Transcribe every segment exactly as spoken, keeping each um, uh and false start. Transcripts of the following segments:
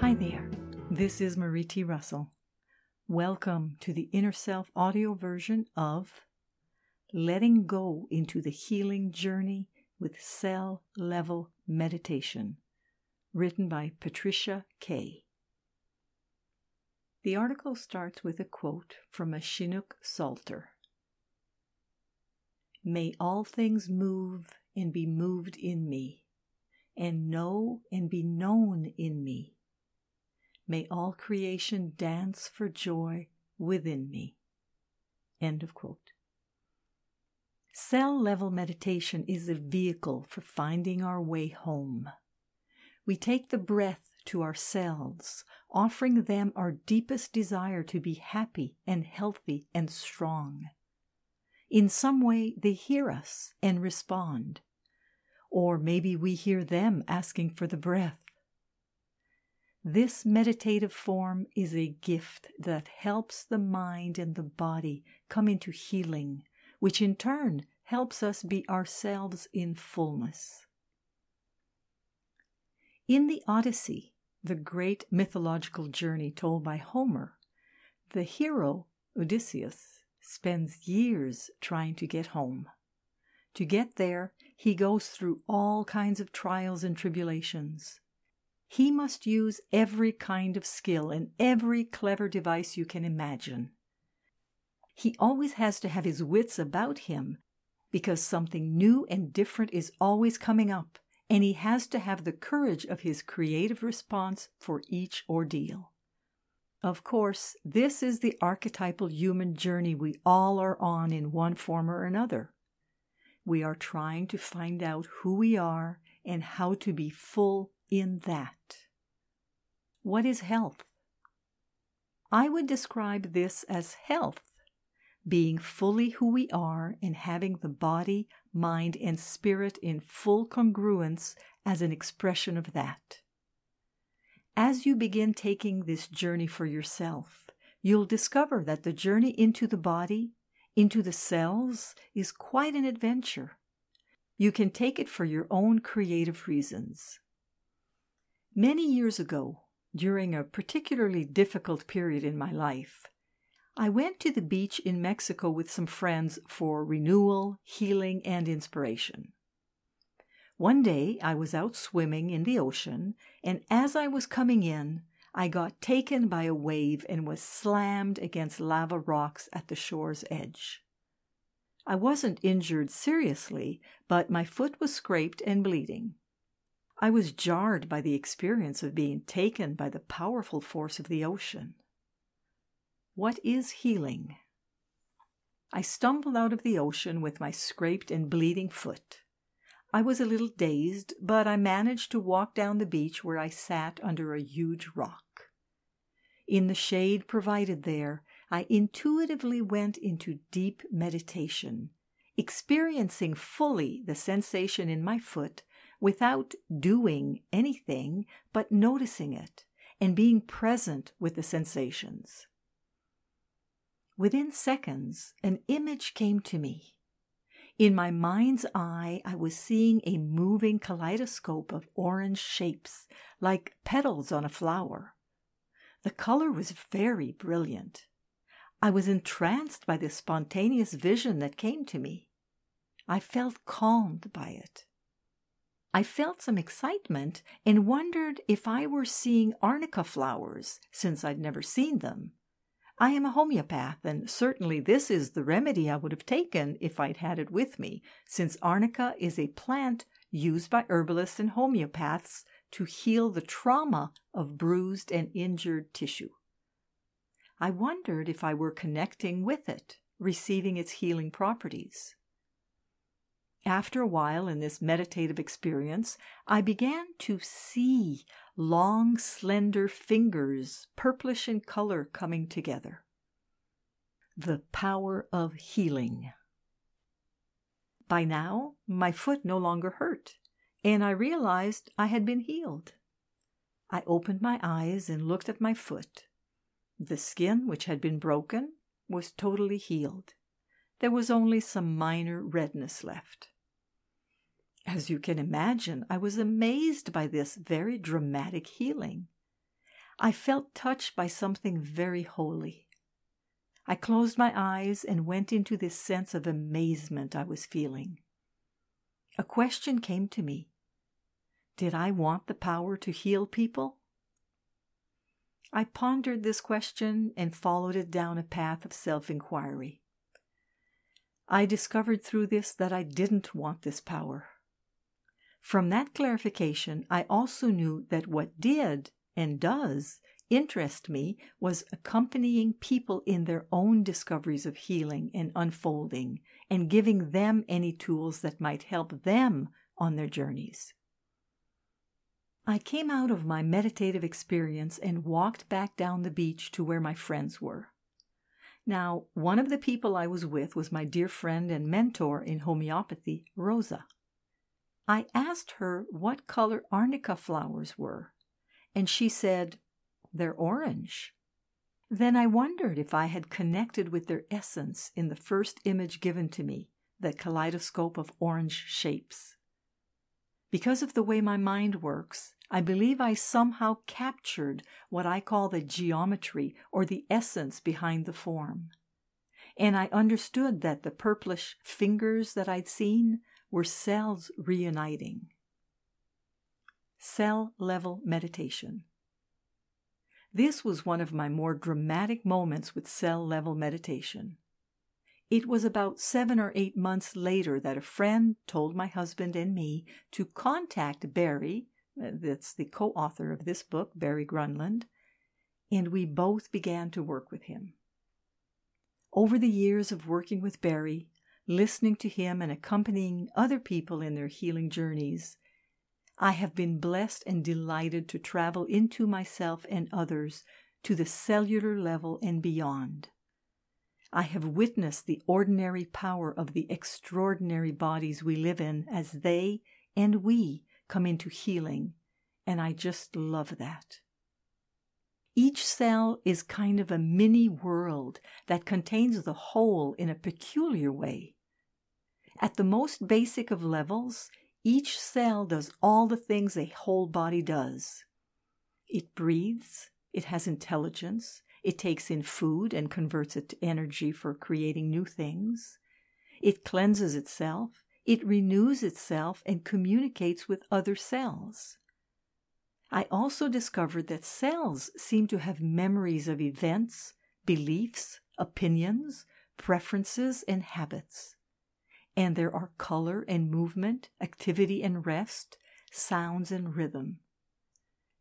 Hi there, this is Marie T. Russell. Welcome to the Inner Self audio version of Letting Go into the Healing Journey with Cell Level Meditation, written by Patricia K. The article starts with a quote from a Chinook Psalter. May all things move and be moved in me, and know and be known in me. May all creation dance for joy within me. End of quote. Cell-level meditation is a vehicle for finding our way home. We take the breath to ourselves, offering them our deepest desire to be happy and healthy and strong. In some way, they hear us and respond. Or maybe we hear them asking for the breath. This meditative form is a gift that helps the mind and the body come into healing, which in turn helps us be ourselves in fullness. In the Odyssey, the great mythological journey told by Homer, the hero, Odysseus, spends years trying to get home. To get there, he goes through all kinds of trials and tribulations. He must use every kind of skill and every clever device you can imagine. He always has to have his wits about him because something new and different is always coming up, and he has to have the courage of his creative response for each ordeal. Of course, this is the archetypal human journey we all are on in one form or another. We are trying to find out who we are and how to be full in that. What is health? I would describe this as health, being fully who we are and having the body, mind, and spirit in full congruence as an expression of that. As you begin taking this journey for yourself, you'll discover that the journey into the body, into the cells, is quite an adventure. You can take it for your own creative reasons. Many years ago, during a particularly difficult period in my life, I went to the beach in Mexico with some friends for renewal, healing, and inspiration. One day, I was out swimming in the ocean, and as I was coming in, I got taken by a wave and was slammed against lava rocks at the shore's edge. I wasn't injured seriously, but my foot was scraped and bleeding. I was jarred by the experience of being taken by the powerful force of the ocean. What is healing? I stumbled out of the ocean with my scraped and bleeding foot. I was a little dazed, but I managed to walk down the beach where I sat under a huge rock. In the shade provided there, I intuitively went into deep meditation, experiencing fully the sensation in my foot without doing anything but noticing it and being present with the sensations. Within seconds, an image came to me. In my mind's eye, I was seeing a moving kaleidoscope of orange shapes, like petals on a flower. The color was very brilliant. I was entranced by this spontaneous vision that came to me. I felt calmed by it. I felt some excitement and wondered if I were seeing arnica flowers, since I'd never seen them. I am a homeopath, and certainly this is the remedy I would have taken if I'd had it with me, since arnica is a plant used by herbalists and homeopaths to heal the trauma of bruised and injured tissue. I wondered if I were connecting with it, receiving its healing properties. After a while in this meditative experience, I began to see long, slender fingers, purplish in color, coming together. The power of healing. By now, my foot no longer hurt, and I realized I had been healed. I opened my eyes and looked at my foot. The skin, which had been broken, was totally healed. There was only some minor redness left. As you can imagine, I was amazed by this very dramatic healing. I felt touched by something very holy. I closed my eyes and went into this sense of amazement I was feeling. A question came to me. Did I want the power to heal people? I pondered this question and followed it down a path of self-inquiry. I discovered through this that I didn't want this power. From that clarification, I also knew that what did and does interest me was accompanying people in their own discoveries of healing and unfolding, and giving them any tools that might help them on their journeys. I came out of my meditative experience and walked back down the beach to where my friends were. Now, one of the people I was with was my dear friend and mentor in homeopathy, Rosa. I asked her what color arnica flowers were, and she said, "They're orange." Then I wondered if I had connected with their essence in the first image given to me, the kaleidoscope of orange shapes. Because of the way my mind works, I believe I somehow captured what I call the geometry or the essence behind the form. And I understood that the purplish fingers that I'd seen were cells reuniting. Cell-level meditation. This was one of my more dramatic moments with cell-level meditation. It was about seven or eight months later that a friend told my husband and me to contact Barry, that's the co-author of this book, Barry Grundland, and we both began to work with him. Over the years of working with Barry, listening to him and accompanying other people in their healing journeys, I have been blessed and delighted to travel into myself and others to the cellular level and beyond. I have witnessed the ordinary power of the extraordinary bodies we live in as they and we come into healing, and I just love that. Each cell is kind of a mini world that contains the whole in a peculiar way. At the most basic of levels, each cell does all the things a whole body does. It breathes, it has intelligence, it takes in food and converts it to energy for creating new things. It cleanses itself. It renews itself and communicates with other cells. I also discovered that cells seem to have memories of events, beliefs, opinions, preferences, and habits. And there are color and movement, activity and rest, sounds and rhythm.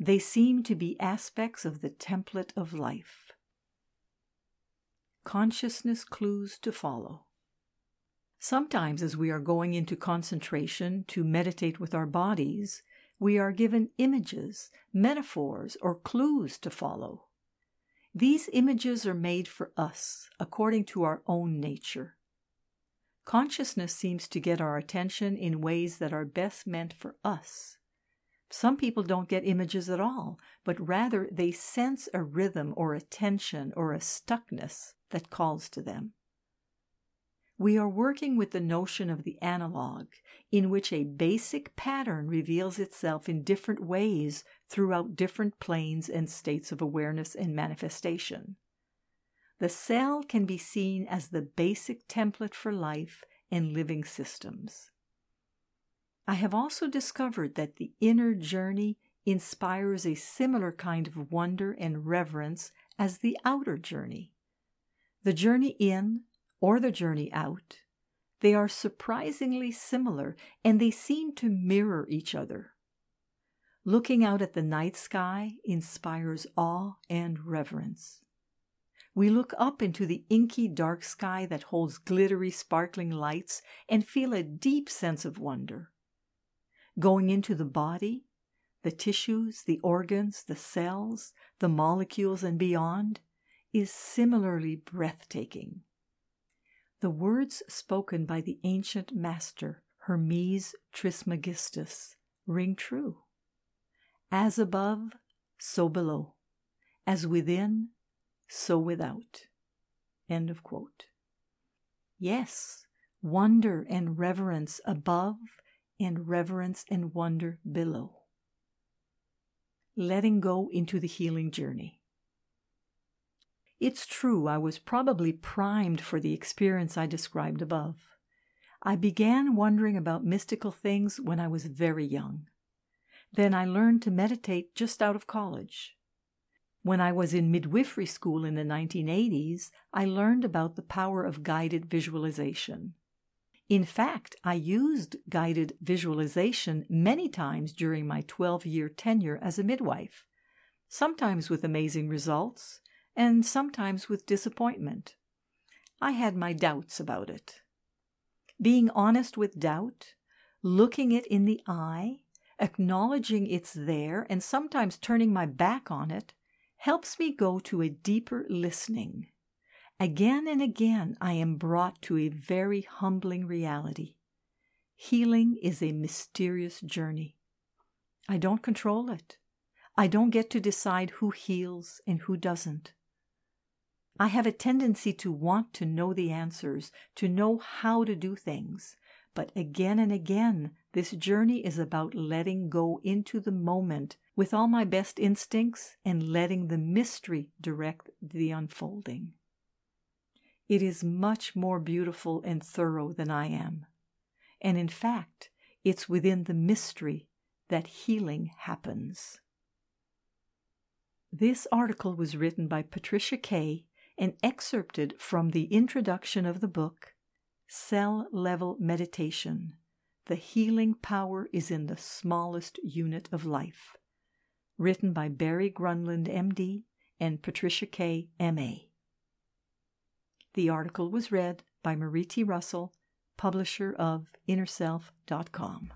They seem to be aspects of the template of life. Consciousness clues to follow. Sometimes as we are going into concentration to meditate with our bodies, we are given images, metaphors, or clues to follow. These images are made for us according to our own nature. Consciousness seems to get our attention in ways that are best meant for us. Some people don't get images at all, but rather they sense a rhythm or a tension or a stuckness that calls to them. We are working with the notion of the analog, in which a basic pattern reveals itself in different ways throughout different planes and states of awareness and manifestation. The cell can be seen as the basic template for life and living systems. I have also discovered that the inner journey inspires a similar kind of wonder and reverence as the outer journey. The journey in, or the journey out, they are surprisingly similar, and they seem to mirror each other. Looking out at the night sky inspires awe and reverence. We look up into the inky dark sky that holds glittery, sparkling lights and feel a deep sense of wonder. Going into the body, the tissues, the organs, the cells, the molecules, and beyond, is similarly breathtaking. The words spoken by the ancient master, Hermes Trismegistus, ring true. As above, so below. As within, so without. End of quote. Yes, wonder and reverence above, and reverence and wonder below. letting go into the healing journey. It's true, I was probably primed for the experience I described above. I began wondering about mystical things when I was very young. Then I learned to meditate just out of college. When I was in midwifery school in the nineteen eighties, I learned about the power of guided visualization. In fact, I used guided visualization many times during my twelve-year tenure as a midwife, sometimes with amazing results, and sometimes with disappointment. I had my doubts about it. Being honest with doubt, looking it in the eye, acknowledging it's there, and sometimes turning my back on it, helps me go to a deeper listening. Again and again, I am brought to a very humbling reality. Healing is a mysterious journey. I don't control it. I don't get to decide who heals and who doesn't. I have a tendency to want to know the answers, to know how to do things. But again and again, this journey is about letting go into the moment with all my best instincts and letting the mystery direct the unfolding. It is much more beautiful and thorough than I am. And in fact, it's within the mystery that healing happens. This article was written by Patricia K. and excerpted from the introduction of the book, Cell Level Meditation, The Healing Power is in the Smallest Unit of Life, written by Barry Grundland, M D, and Patricia K., M A The article was read by Marie T. Russell, publisher of Inner Self dot com.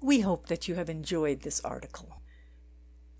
We hope that you have enjoyed this article.